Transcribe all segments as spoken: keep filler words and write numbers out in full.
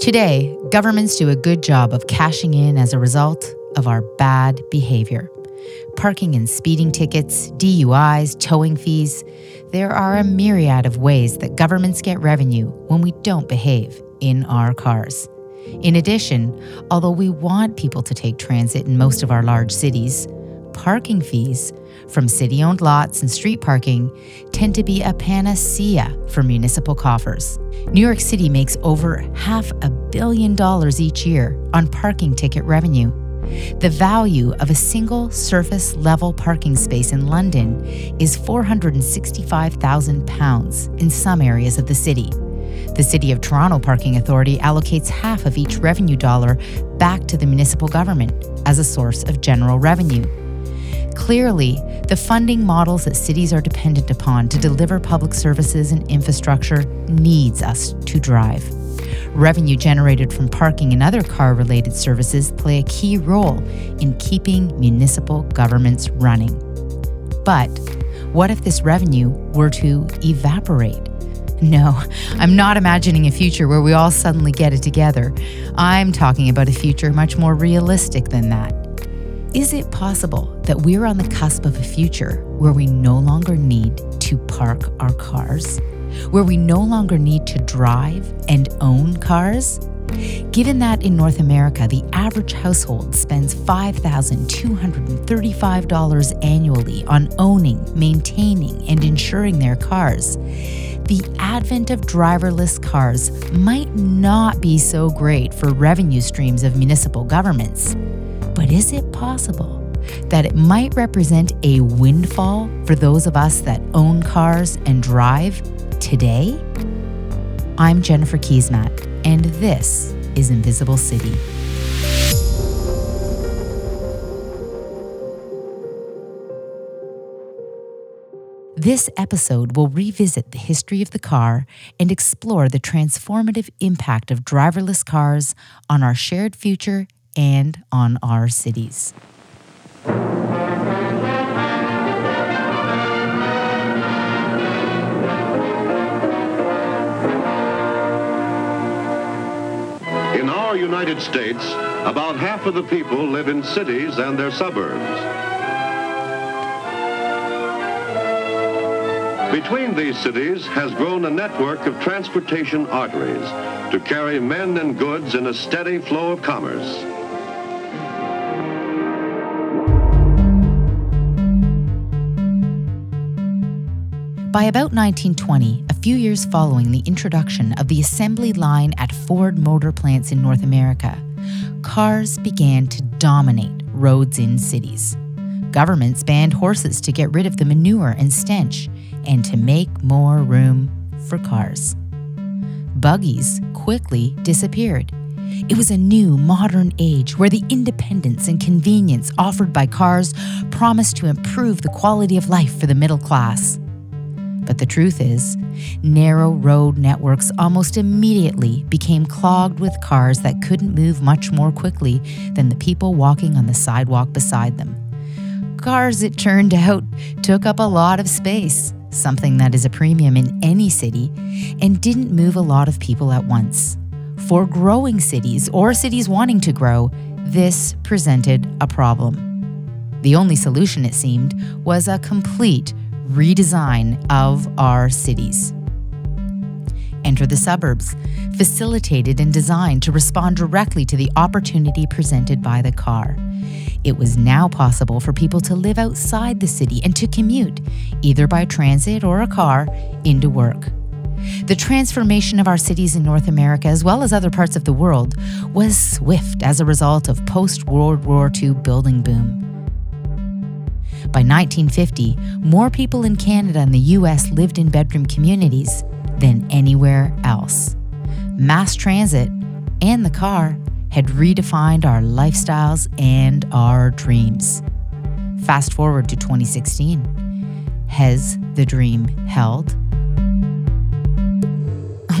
Today, governments do a good job of cashing in as a result of our bad behavior. Parking and speeding tickets, D U Is, towing fees. There are a myriad of ways that governments get revenue when we don't behave in our cars. In addition, although we want people to take transit in most of our large cities, parking fees from city-owned lots and street parking tend to be a panacea for municipal coffers. New York City makes over half a billion dollars each year on parking ticket revenue. The value of a single surface-level parking space in London is four hundred sixty-five thousand pounds in some areas of the city. The City of Toronto Parking Authority allocates half of each revenue dollar back to the municipal government as a source of general revenue. Clearly, the funding models that cities are dependent upon to deliver public services and infrastructure needs us to drive. Revenue generated from parking and other car-related services play a key role in keeping municipal governments running. But what if this revenue were to evaporate? No, I'm not imagining a future where we all suddenly get it together. I'm talking about a future much more realistic than that. Is it possible that we're on the cusp of a future where we no longer need to park our cars? Where we no longer need to drive and own cars? Given that in North America, the average household spends five thousand two hundred thirty-five dollars annually on owning, maintaining, and insuring their cars, the advent of driverless cars might not be so great for revenue streams of municipal governments. But is it possible that it might represent a windfall for those of us that own cars and drive today? I'm Jennifer Kiesmat, and this is Invisible City. This episode will revisit the history of the car and explore the transformative impact of driverless cars on our shared future and on our cities. In our United States, about half of the people live in cities and their suburbs. Between these cities has grown a network of transportation arteries to carry men and goods in a steady flow of commerce. By about nineteen twenty, a few years following the introduction of the assembly line at Ford motor plants in North America, cars began to dominate roads in cities. Governments banned horses to get rid of the manure and stench and to make more room for cars. Buggies quickly disappeared. It was a new, modern age where the independence and convenience offered by cars promised to improve the quality of life for the middle class. But the truth is, narrow road networks almost immediately became clogged with cars that couldn't move much more quickly than the people walking on the sidewalk beside them. Cars, it turned out, took up a lot of space, something that is a premium in any city, and didn't move a lot of people at once. For growing cities, or cities wanting to grow, this presented a problem. The only solution, it seemed, was a complete redesign of our cities. Enter the suburbs, facilitated and designed to respond directly to the opportunity presented by the car. It was now possible for people to live outside the city and to commute, either by transit or a car, into work. The transformation of our cities in North America, as well as other parts of the world, was swift as a result of post-World War Two building boom. By nineteen fifty, more people in Canada and the U S lived in bedroom communities than anywhere else. Mass transit and the car had redefined our lifestyles and our dreams. Fast forward to twenty sixteen. Has the dream held?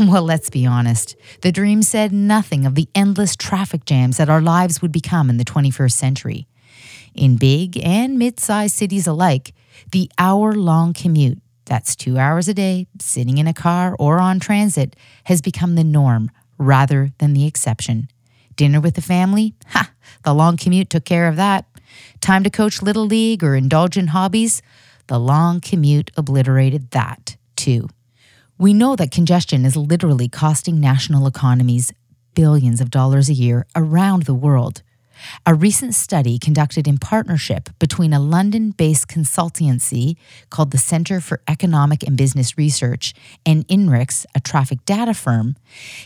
Well, let's be honest. The dream said nothing of the endless traffic jams that our lives would become in the twenty-first century. In big and mid-sized cities alike, the hour-long commute, that's two hours a day, sitting in a car or on transit, has become the norm rather than the exception. Dinner with the family? Ha! The long commute took care of that. Time to coach Little League or indulge in hobbies? The long commute obliterated that, too. We know that congestion is literally costing national economies billions of dollars a year around the world. A recent study conducted in partnership between a London-based consultancy called the Centre for Economic and Business Research and INRIX, a traffic data firm,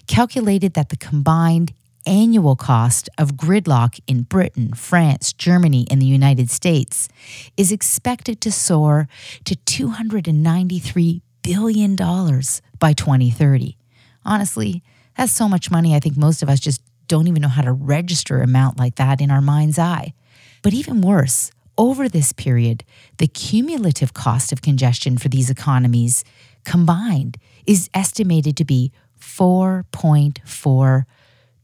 calculated that the combined annual cost of gridlock in Britain, France, Germany, and the United States is expected to soar to two hundred ninety-three billion dollars by twenty thirty. Honestly, that's so much money, I think most of us just don't even know how to register an amount like that in our mind's eye. But even worse, over this period, the cumulative cost of congestion for these economies combined is estimated to be four point four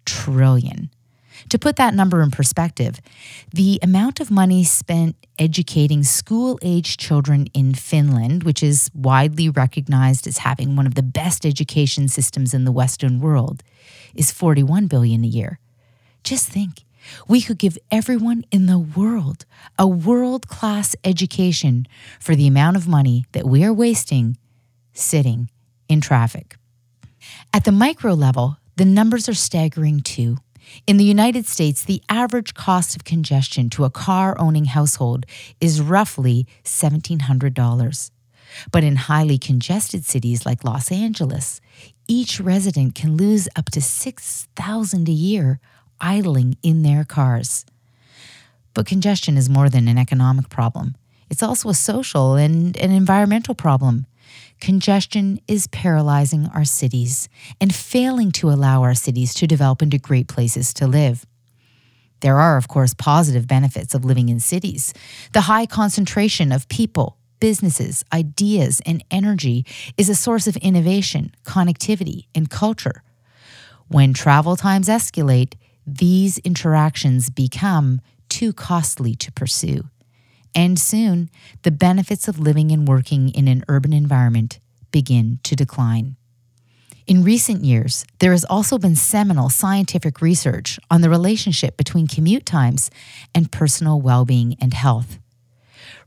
trillion dollars. To put that number in perspective, the amount of money spent educating school-aged children in Finland, which is widely recognized as having one of the best education systems in the Western world, is forty-one billion dollars a year. Just think, we could give everyone in the world a world-class education for the amount of money that we are wasting sitting in traffic. At the micro level, the numbers are staggering too. In the United States, the average cost of congestion to a car-owning household is roughly one thousand seven hundred dollars. But in highly congested cities like Los Angeles, each resident can lose up to six thousand dollars a year idling in their cars. But congestion is more than an economic problem. It's also a social and an environmental problem. Congestion is paralyzing our cities and failing to allow our cities to develop into great places to live. There are, of course, positive benefits of living in cities. The high concentration of people, businesses, ideas, and energy is a source of innovation, connectivity, and culture. When travel times escalate, these interactions become too costly to pursue. And soon, the benefits of living and working in an urban environment begin to decline. In recent years, there has also been seminal scientific research on the relationship between commute times and personal well-being and health.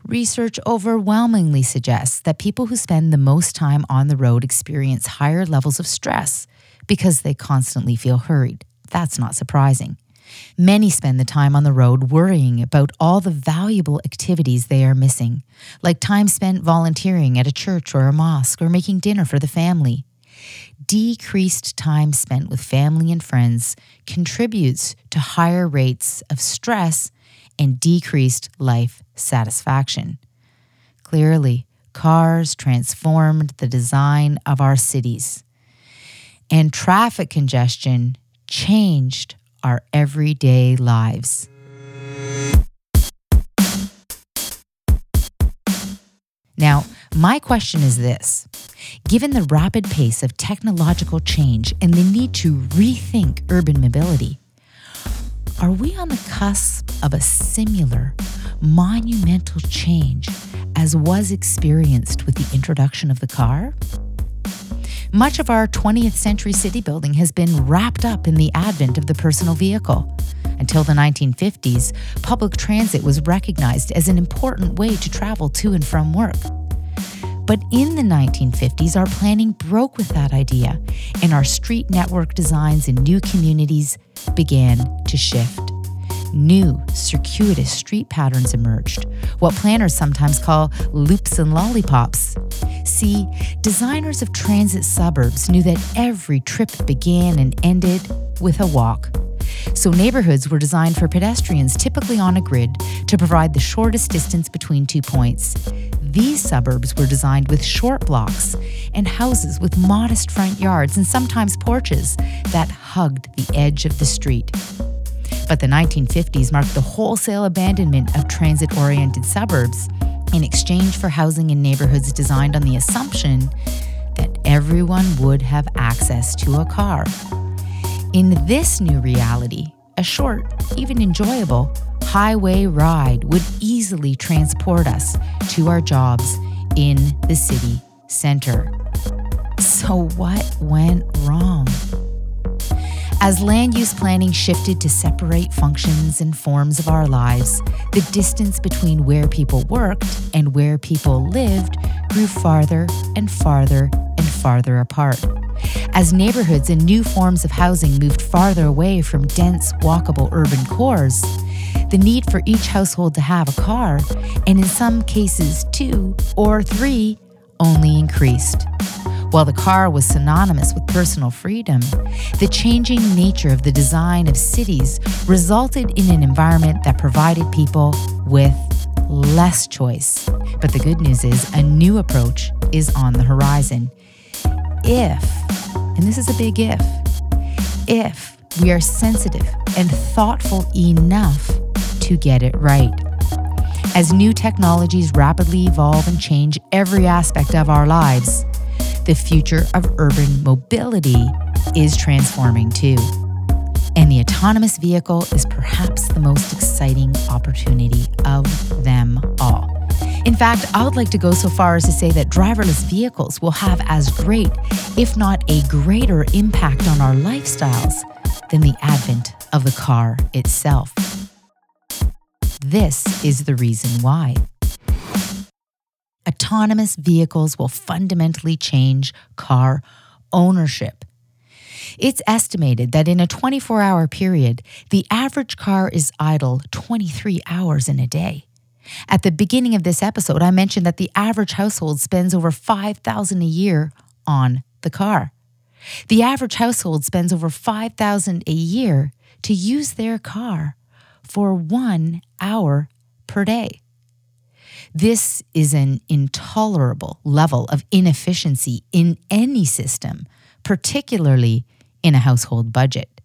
Research overwhelmingly suggests that people who spend the most time on the road experience higher levels of stress because they constantly feel hurried. That's not surprising. Many spend the time on the road worrying about all the valuable activities they are missing, like time spent volunteering at a church or a mosque or making dinner for the family. Decreased time spent with family and friends contributes to higher rates of stress and decreased life satisfaction. Clearly, cars transformed the design of our cities, and traffic congestion changed our everyday lives. Now, my question is this. Given the rapid pace of technological change and the need to rethink urban mobility, are we on the cusp of a similar, monumental change as was experienced with the introduction of the car? Much of our twentieth century city building has been wrapped up in the advent of the personal vehicle. Until the nineteen fifties, public transit was recognized as an important way to travel to and from work. But in the nineteen fifties, our planning broke with that idea, and our street network designs in new communities began to shift. New, circuitous street patterns emerged, what planners sometimes call loops and lollipops. See, designers of transit suburbs knew that every trip began and ended with a walk. So neighborhoods were designed for pedestrians, typically on a grid, to provide the shortest distance between two points. These suburbs were designed with short blocks and houses with modest front yards and sometimes porches that hugged the edge of the street. But the nineteen fifties marked the wholesale abandonment of transit-oriented suburbs in exchange for housing in neighborhoods designed on the assumption that everyone would have access to a car. In this new reality, a short, even enjoyable, highway ride would easily transport us to our jobs in the city center. So what went wrong? As land use planning shifted to separate functions and forms of our lives, the distance between where people worked and where people lived grew farther and farther and farther apart. As neighborhoods and new forms of housing moved farther away from dense, walkable urban cores, the need for each household to have a car, and in some cases two or three, only increased. While the car was synonymous with personal freedom, the changing nature of the design of cities resulted in an environment that provided people with less choice. But the good news is a new approach is on the horizon. If, and this is a big if, if we are sensitive and thoughtful enough to get it right. As new technologies rapidly evolve and change every aspect of our lives, the future of urban mobility is transforming too. And the autonomous vehicle is perhaps the most exciting opportunity of them all. In fact, I would like to go so far as to say that driverless vehicles will have as great, if not a greater, impact on our lifestyles than the advent of the car itself. This is the reason why. Autonomous vehicles will fundamentally change car ownership. It's estimated that in a twenty-four hour period, the average car is idle twenty-three hours in a day. At the beginning of this episode, I mentioned that the average household spends over five thousand dollars a year on the car. The average household spends over five thousand dollars a year to use their car for one hour per day. This is an intolerable level of inefficiency in any system, particularly in a household budget.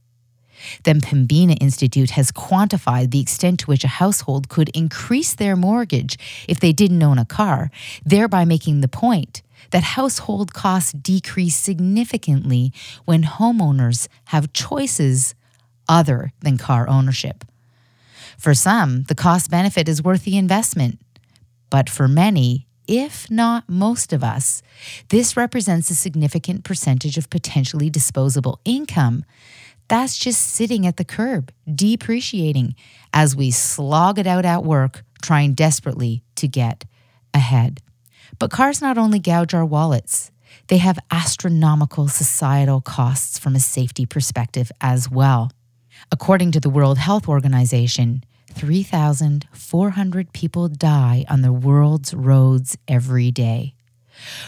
The Pembina Institute has quantified the extent to which a household could increase their mortgage if they didn't own a car, thereby making the point that household costs decrease significantly when homeowners have choices other than car ownership. For some, the cost benefit is worth the investment. But for many, if not most of us, this represents a significant percentage of potentially disposable income that's just sitting at the curb, depreciating as we slog it out at work, trying desperately to get ahead. But cars not only gouge our wallets, they have astronomical societal costs from a safety perspective as well. According to the World Health Organization, three thousand four hundred people die on the world's roads every day.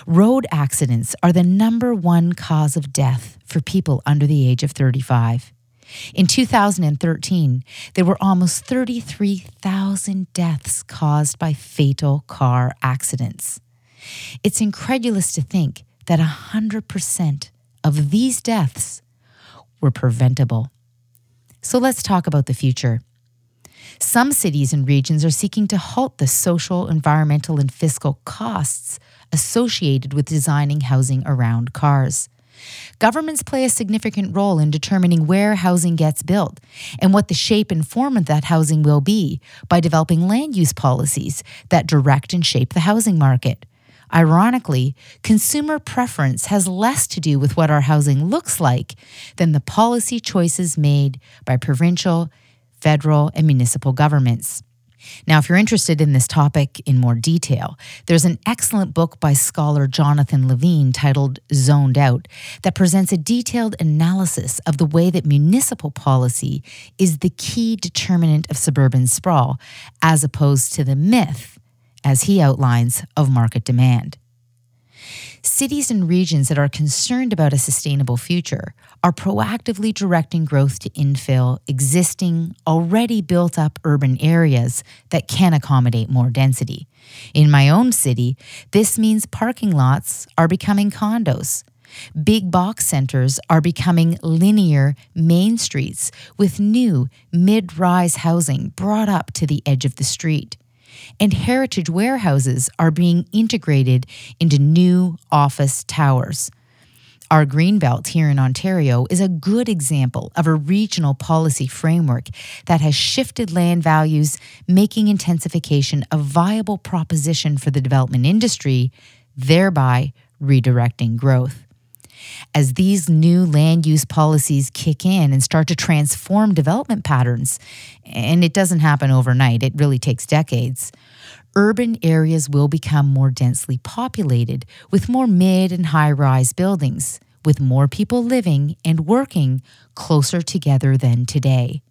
Road accidents are the number one cause of death for people under the age of thirty-five. In two thousand thirteen, there were almost thirty-three thousand deaths caused by fatal car accidents. It's incredulous to think that one hundred percent of these deaths were preventable. So let's talk about the future. Some cities and regions are seeking to halt the social, environmental, and fiscal costs associated with designing housing around cars. Governments play a significant role in determining where housing gets built and what the shape and form of that housing will be by developing land use policies that direct and shape the housing market. Ironically, consumer preference has less to do with what our housing looks like than the policy choices made by provincial, federal, and municipal governments. Now, if you're interested in this topic in more detail, there's an excellent book by scholar Jonathan Levine titled Zoned Out that presents a detailed analysis of the way that municipal policy is the key determinant of suburban sprawl, as opposed to the myth, as he outlines, of market demand. Cities and regions that are concerned about a sustainable future are proactively directing growth to infill existing, already built-up urban areas that can accommodate more density. In my own city, this means parking lots are becoming condos. Big box centers are becoming linear main streets with new mid-rise housing brought up to the edge of the street. And heritage warehouses are being integrated into new office towers. Our Greenbelt here in Ontario is a good example of a regional policy framework that has shifted land values, making intensification a viable proposition for the development industry, thereby redirecting growth. as these new land use policies kick in and start to transform development patterns. And it doesn't happen overnight. It really takes decades. Urban areas will become more densely populated with more mid and high-rise buildings, with more people living and working closer together than today.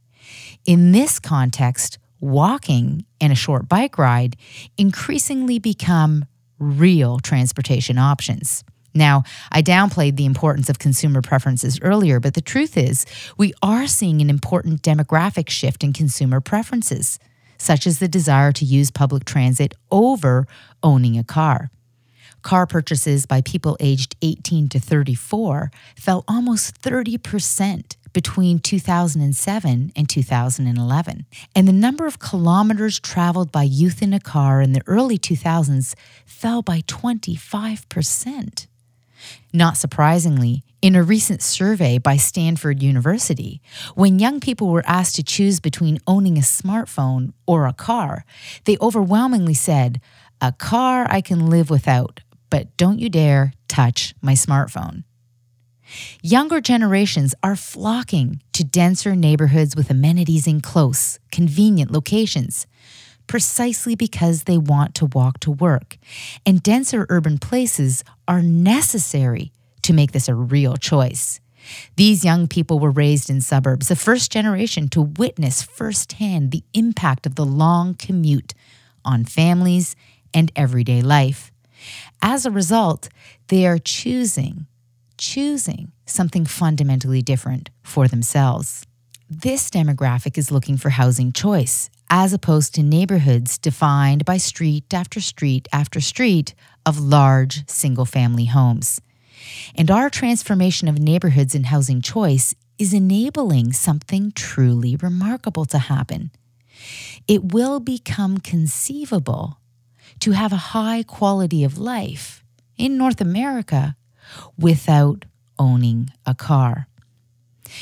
In this context, walking and a short bike ride increasingly become real transportation options. Now, I downplayed the importance of consumer preferences earlier, but the truth is, we are seeing an important demographic shift in consumer preferences, such as the desire to use public transit over owning a car. Car purchases by people aged eighteen to thirty-four fell almost thirty percent between two thousand seven and two thousand eleven. And the number of kilometers traveled by youth in a car in the early two thousands fell by twenty-five percent. Not surprisingly, in a recent survey by Stanford University, when young people were asked to choose between owning a smartphone or a car, they overwhelmingly said, "A car I can live without, but don't you dare touch my smartphone." Younger generations are flocking to denser neighborhoods with amenities in close, convenient locations, precisely because they want to walk to work. And denser urban places are necessary to make this a real choice. These young people were raised in suburbs, the first generation to witness firsthand the impact of the long commute on families and everyday life. As a result, they are choosing choosing something fundamentally different for themselves. This demographic is looking for housing choice, as opposed to neighborhoods defined by street after street after street of large single-family homes. And our transformation of neighborhoods and housing choice is enabling something truly remarkable to happen. It will become conceivable to have a high quality of life in North America without owning a car.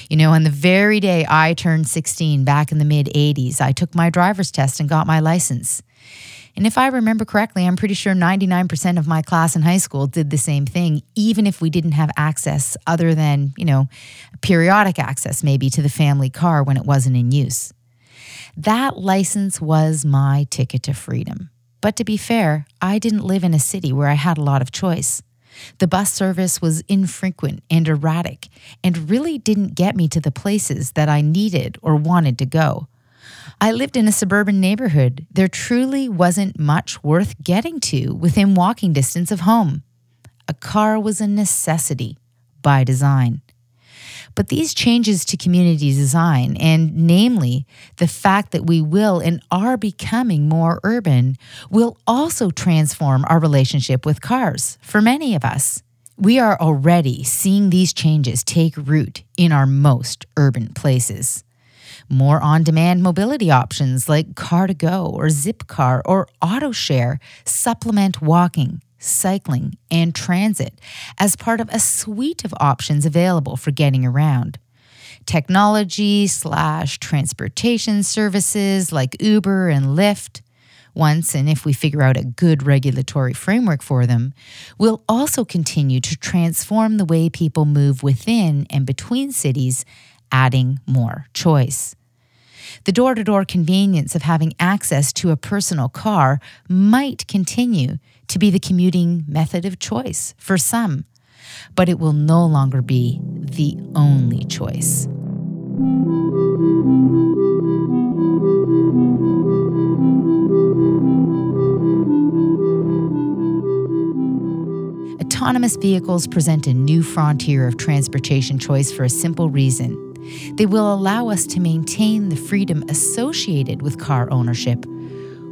You know, on the very day I turned sixteen back in the mid-eighties, I took my driver's test and got my license. And if I remember correctly, I'm pretty sure ninety-nine percent of my class in high school did the same thing, even if we didn't have access other than, you know, periodic access maybe to the family car when it wasn't in use. That license was my ticket to freedom. But to be fair, I didn't live in a city where I had a lot of choice. The bus service was infrequent and erratic and really didn't get me to the places that I needed or wanted to go. I lived in a suburban neighborhood. There truly wasn't much worth getting to within walking distance of home. A car was a necessity by design. But these changes to community design, and namely the fact that we will and are becoming more urban, will also transform our relationship with cars for many of us. We are already seeing these changes take root in our most urban places. More on-demand mobility options like Car to Go or Zipcar or AutoShare supplement walking, cycling, and transit as part of a suite of options available for getting around. Technology slash transportation services like Uber and Lyft, once and if we figure out a good regulatory framework for them, will also continue to transform the way people move within and between cities, adding more choice. The door-to-door convenience of having access to a personal car might continue to be the commuting method of choice for some, but it will no longer be the only choice. Autonomous vehicles present a new frontier of transportation choice for a simple reason. They will allow us to maintain the freedom associated with car ownership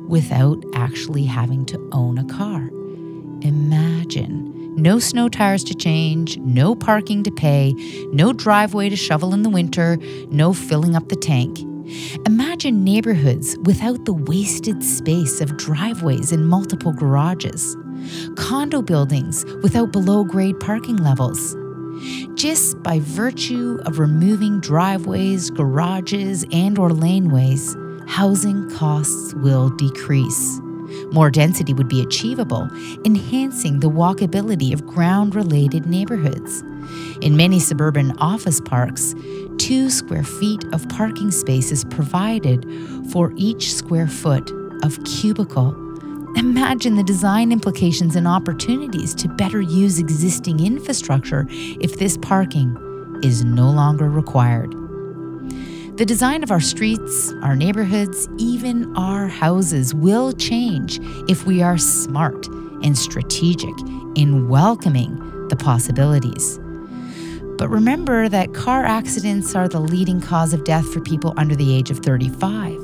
without actually having to own a car. Imagine. No snow tires to change, no parking to pay, no driveway to shovel in the winter, no filling up the tank. Imagine neighborhoods without the wasted space of driveways and multiple garages. Condo buildings without below-grade parking levels. Just by virtue of removing driveways, garages, and or laneways, housing costs will decrease. More density would be achievable, enhancing the walkability of ground-related neighborhoods. In many suburban office parks, two square feet of parking space is provided for each square foot of cubicle. Imagine the design implications and opportunities to better use existing infrastructure if this parking is no longer required. The design of our streets, our neighborhoods, even our houses will change if we are smart and strategic in welcoming the possibilities. But remember that car accidents are the leading cause of death for people under the age of thirty-five.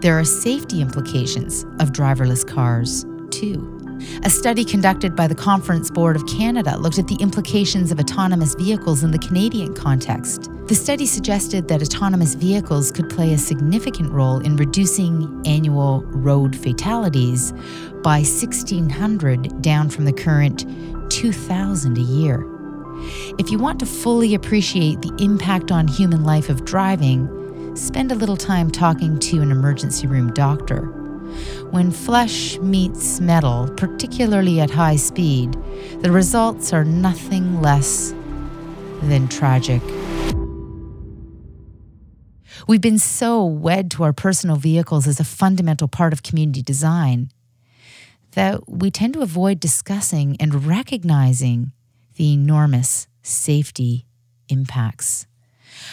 There are safety implications of driverless cars, too. A study conducted by the Conference Board of Canada looked at the implications of autonomous vehicles in the Canadian context. The study suggested that autonomous vehicles could play a significant role in reducing annual road fatalities by sixteen hundred, down from the current two thousand a year. If you want to fully appreciate the impact on human life of driving, spend a little time talking to an emergency room doctor. When flesh meets metal, particularly at high speed, the results are nothing less than tragic. We've been so wed to our personal vehicles as a fundamental part of community design that we tend to avoid discussing and recognizing the enormous safety impacts.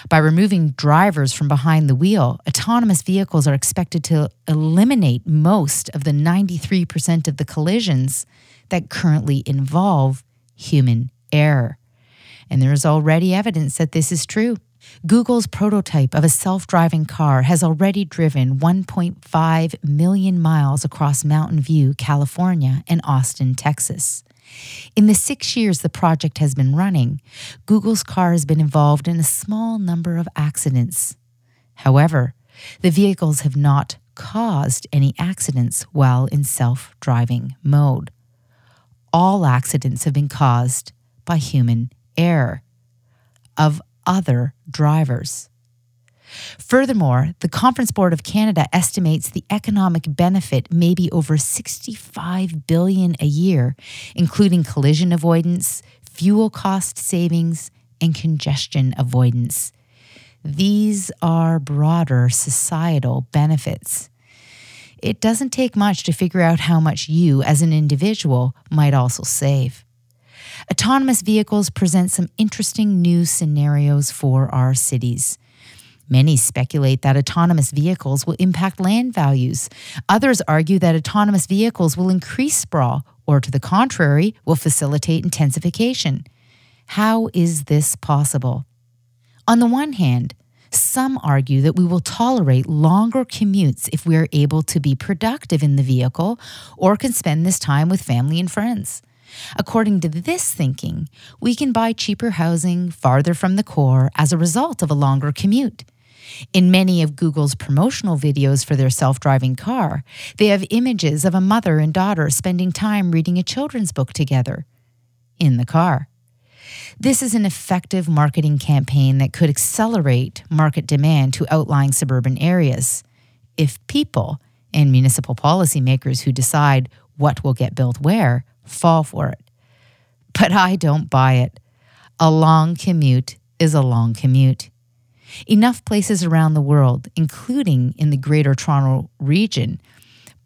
By removing drivers from behind the wheel, autonomous vehicles are expected to eliminate most of the ninety-three percent of the collisions that currently involve human error. And there is already evidence that this is true. Google's prototype of a self-driving car has already driven one point five million miles across Mountain View, California, and Austin, Texas. In the six years the project has been running, Google's car has been involved in a small number of accidents. However, the vehicles have not caused any accidents while in self-driving mode. All accidents have been caused by human error of other drivers. Furthermore, the Conference Board of Canada estimates the economic benefit may be over sixty-five billion dollars a year, including collision avoidance, fuel cost savings, and congestion avoidance. These are broader societal benefits. It doesn't take much to figure out how much you, as an individual, might also save. Autonomous vehicles present some interesting new scenarios for our cities. Many speculate that autonomous vehicles will impact land values. Others argue that autonomous vehicles will increase sprawl, or to the contrary, will facilitate intensification. How is this possible? On the one hand, some argue that we will tolerate longer commutes if we are able to be productive in the vehicle or can spend this time with family and friends. According to this thinking, we can buy cheaper housing farther from the core as a result of a longer commute. In many of Google's promotional videos for their self-driving car, they have images of a mother and daughter spending time reading a children's book together in the car. This is an effective marketing campaign that could accelerate market demand to outlying suburban areas if people and municipal policymakers who decide what will get built where fall for it. But I don't buy it. A long commute is a long commute. Enough places around the world, including in the Greater Toronto region,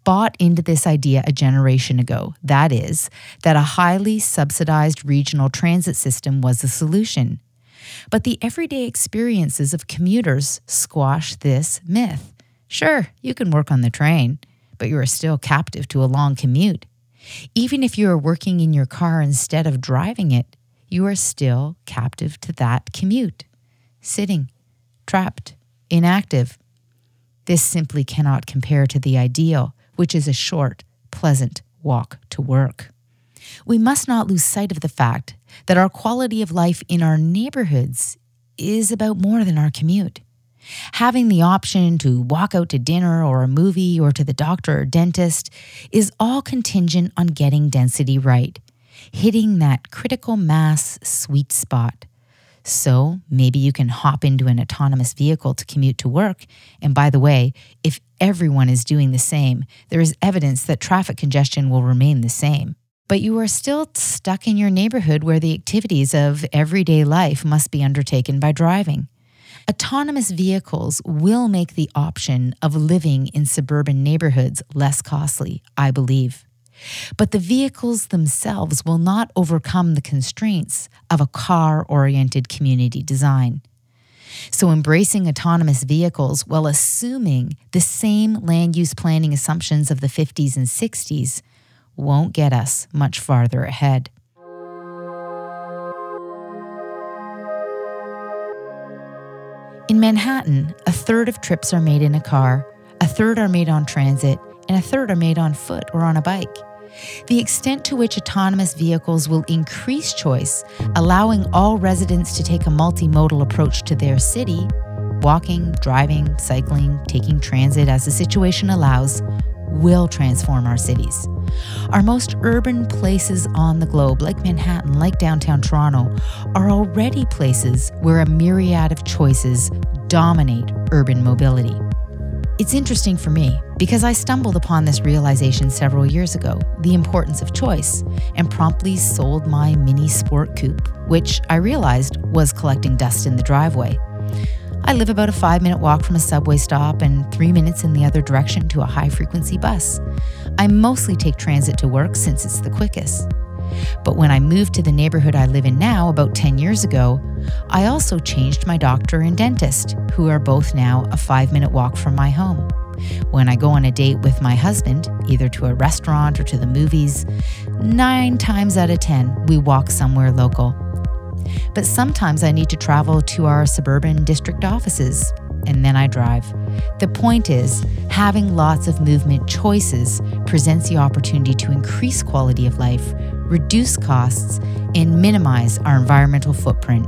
bought into this idea a generation ago. That is, that a highly subsidized regional transit system was the solution. But the everyday experiences of commuters squash this myth. Sure, you can work on the train, but you are still captive to a long commute. Even if you are working in your car instead of driving it, you are still captive to that commute. Sitting, trapped, inactive. This simply cannot compare to the ideal, which is a short, pleasant walk to work. We must not lose sight of the fact that our quality of life in our neighborhoods is about more than our commute. Having the option to walk out to dinner or a movie or to the doctor or dentist is all contingent on getting density right, hitting that critical mass sweet spot. So maybe you can hop into an autonomous vehicle to commute to work. And by the way, if everyone is doing the same, there is evidence that traffic congestion will remain the same. But you are still stuck in your neighborhood where the activities of everyday life must be undertaken by driving. Autonomous vehicles will make the option of living in suburban neighborhoods less costly, I believe. But the vehicles themselves will not overcome the constraints of a car-oriented community design. So embracing autonomous vehicles while assuming the same land use planning assumptions of the fifties and sixties won't get us much farther ahead. In Manhattan, a third of trips are made in a car, a third are made on transit, and a third are made on foot or on a bike. The extent to which autonomous vehicles will increase choice, allowing all residents to take a multimodal approach to their city, walking, driving, cycling, taking transit as the situation allows, will transform our cities. Our most urban places on the globe, like Manhattan, like downtown Toronto, are already places where a myriad of choices dominate urban mobility. It's interesting for me because I stumbled upon this realization several years ago, the importance of choice, and promptly sold my mini sport coupe, which I realized was collecting dust in the driveway. I live about a five-minute walk from a subway stop and three minutes in the other direction to a high-frequency bus. I mostly take transit to work since it's the quickest. But when I moved to the neighborhood I live in now about ten years ago, I also changed my doctor and dentist, who are both now a five-minute walk from my home. When I go on a date with my husband, either to a restaurant or to the movies, nine times out of ten, we walk somewhere local. But sometimes I need to travel to our suburban district offices, and then I drive. The point is, having lots of movement choices presents the opportunity to increase quality of life, reduce costs, and minimize our environmental footprint.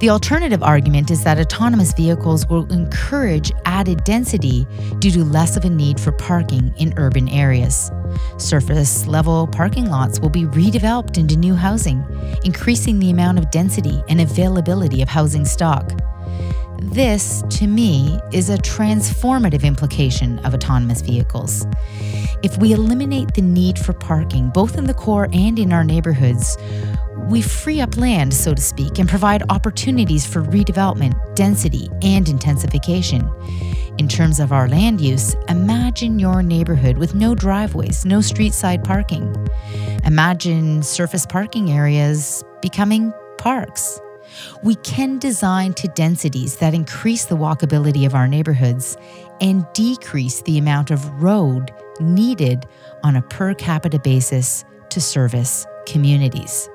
The alternative argument is that autonomous vehicles will encourage added density due to less of a need for parking in urban areas. Surface-level parking lots will be redeveloped into new housing, increasing the amount of density and availability of housing stock. This, to me, is a transformative implication of autonomous vehicles. If we eliminate the need for parking, both in the core and in our neighborhoods, we free up land, so to speak, and provide opportunities for redevelopment, density, and intensification. In terms of our land use, imagine your neighborhood with no driveways, no street-side parking. Imagine surface parking areas becoming parks. We can design to densities that increase the walkability of our neighborhoods and decrease the amount of road needed on a per capita basis to service communities.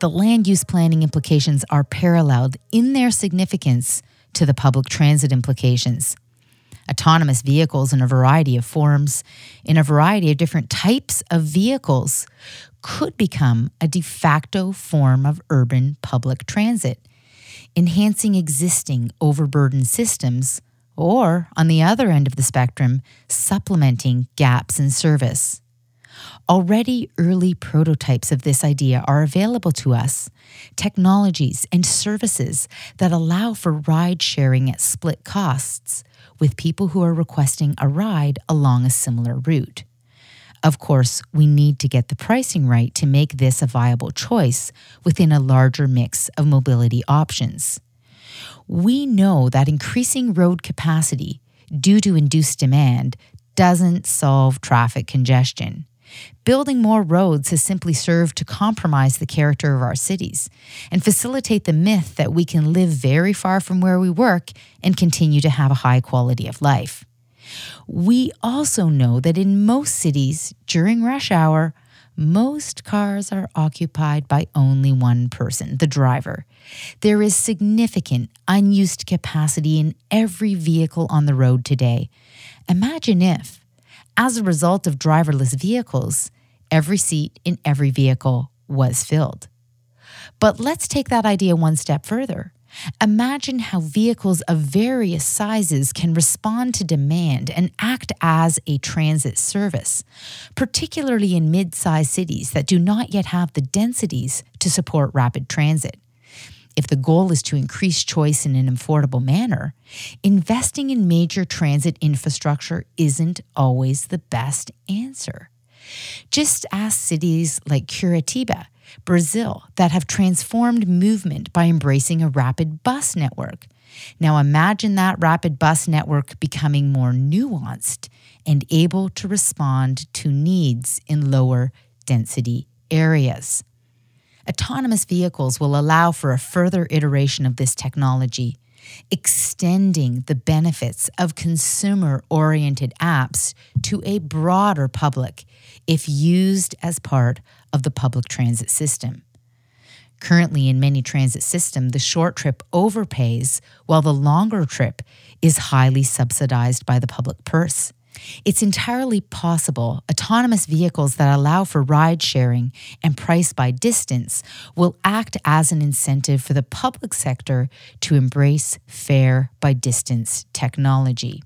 The land use planning implications are paralleled in their significance to the public transit implications. Autonomous vehicles in a variety of forms, in a variety of different types of vehicles, could become a de facto form of urban public transit, enhancing existing overburdened systems, or, on the other end of the spectrum, supplementing gaps in service. Already early prototypes of this idea are available to us, technologies and services that allow for ride sharing at split costs with people who are requesting a ride along a similar route. Of course, we need to get the pricing right to make this a viable choice within a larger mix of mobility options. We know that increasing road capacity due to induced demand doesn't solve traffic congestion. Building more roads has simply served to compromise the character of our cities and facilitate the myth that we can live very far from where we work and continue to have a high quality of life. We also know that in most cities, during rush hour, most cars are occupied by only one person, the driver. There is significant unused capacity in every vehicle on the road today. Imagine if, as a result of driverless vehicles, every seat in every vehicle was filled. But let's take that idea one step further. Imagine how vehicles of various sizes can respond to demand and act as a transit service, particularly in mid-sized cities that do not yet have the densities to support rapid transit. If the goal is to increase choice in an affordable manner, investing in major transit infrastructure isn't always the best answer. Just ask cities like Curitiba, Brazil, that have transformed movement by embracing a rapid bus network. Now imagine that rapid bus network becoming more nuanced and able to respond to needs in lower density areas. Autonomous vehicles will allow for a further iteration of this technology, extending the benefits of consumer-oriented apps to a broader public if used as part of the public transit system. Currently, in many transit systems, the short trip overpays while the longer trip is highly subsidized by the public purse. It's entirely possible autonomous vehicles that allow for ride sharing and price by distance will act as an incentive for the public sector to embrace fare by distance technology.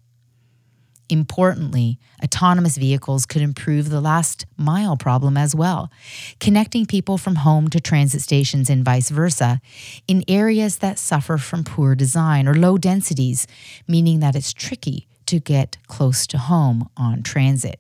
Importantly, autonomous vehicles could improve the last mile problem as well, connecting people from home to transit stations and vice versa in areas that suffer from poor design or low densities, meaning that it's tricky to get close to home on transit.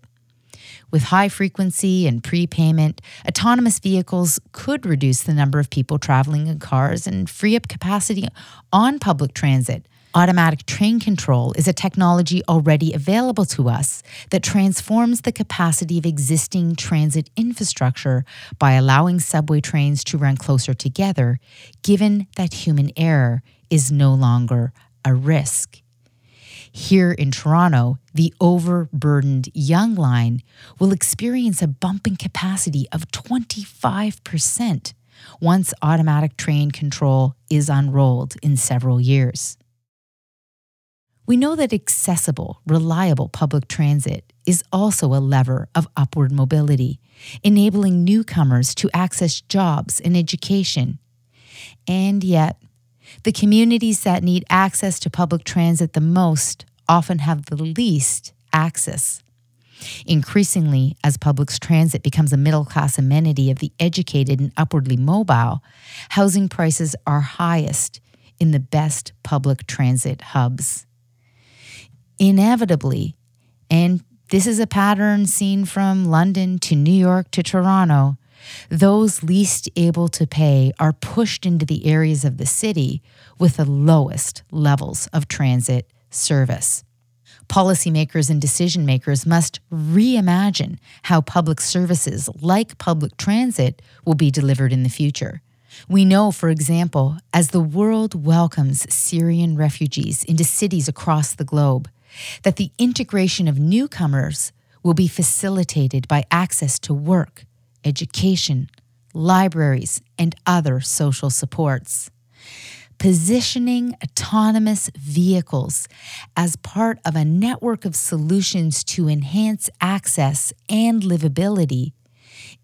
With high frequency and prepayment, autonomous vehicles could reduce the number of people traveling in cars and free up capacity on public transit. Automatic train control is a technology already available to us that transforms the capacity of existing transit infrastructure by allowing subway trains to run closer together, given that human error is no longer a risk. Here in Toronto, the overburdened Yonge line will experience a bump in capacity of twenty-five percent once automatic train control is unrolled in several years. We know that accessible, reliable public transit is also a lever of upward mobility, enabling newcomers to access jobs and education. And yet, the communities that need access to public transit the most often have the least access. Increasingly, as public transit becomes a middle-class amenity of the educated and upwardly mobile, housing prices are highest in the best public transit hubs. Inevitably, and this is a pattern seen from London to New York to Toronto, those least able to pay are pushed into the areas of the city with the lowest levels of transit service. Policymakers and decision makers must reimagine how public services like public transit will be delivered in the future. We know, for example, as the world welcomes Syrian refugees into cities across the globe, that the integration of newcomers will be facilitated by access to work, education, libraries, and other social supports. Positioning autonomous vehicles as part of a network of solutions to enhance access and livability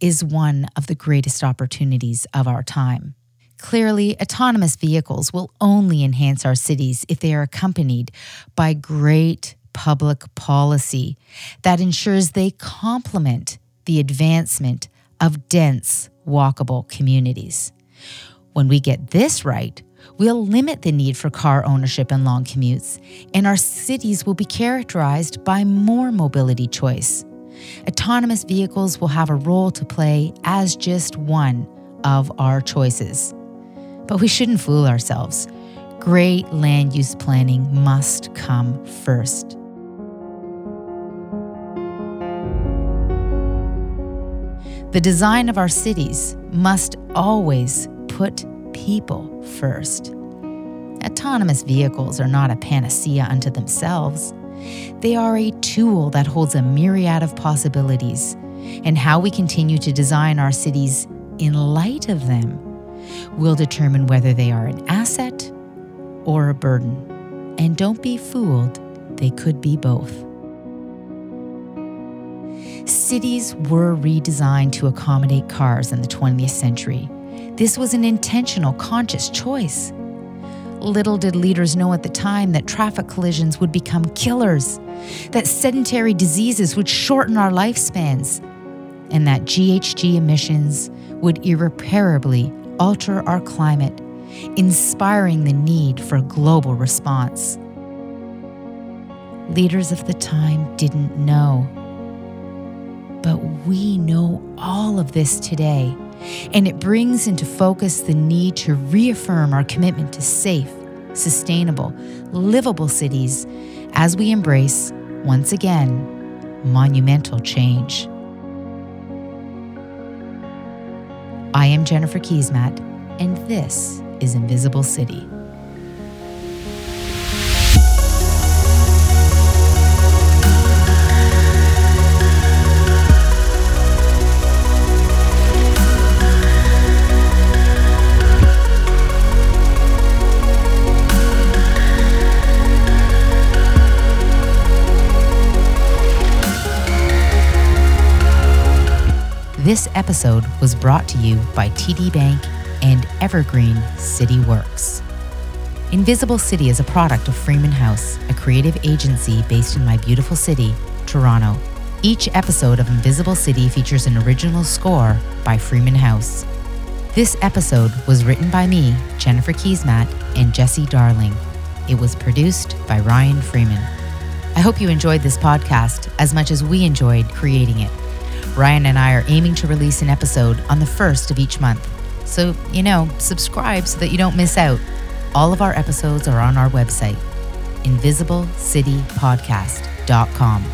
is one of the greatest opportunities of our time. Clearly, autonomous vehicles will only enhance our cities if they are accompanied by great public policy that ensures they complement the advancement of dense, walkable communities. When we get this right, we'll limit the need for car ownership and long commutes, and our cities will be characterized by more mobility choice. Autonomous vehicles will have a role to play as just one of our choices. But we shouldn't fool ourselves. Great land use planning must come first. The design of our cities must always put people first. Autonomous vehicles are not a panacea unto themselves. They are a tool that holds a myriad of possibilities, and how we continue to design our cities in light of them will determine whether they are an asset or a burden. And don't be fooled, they could be both. Cities were redesigned to accommodate cars in the twentieth century. This was an intentional, conscious choice. little did leaders know at the time that traffic collisions would become killers, that sedentary diseases would shorten our lifespans, and that G HG emissions would irreparably alter our climate, inspiring the need for a global response. Leaders of the time didn't know. But we know all of this today, and it brings into focus the need to reaffirm our commitment to safe, sustainable, livable cities as we embrace, once again, monumental change. I am Jennifer Kiesmat, and this is Invisible City. This episode was brought to you by T D Bank and Evergreen City Works. Invisible City is a product of Freeman House, a creative agency based in my beautiful city, Toronto. Each episode of Invisible City features an original score by Freeman House. This episode was written by me, Jennifer Kiesmat, and Jesse Darling. It was produced by Ryan Freeman. I hope you enjoyed this podcast as much as we enjoyed creating it. Ryan and I are aiming to release an episode on the first of each month. So, you know, subscribe so that you don't miss out. All of our episodes are on our website, invisible city podcast dot com.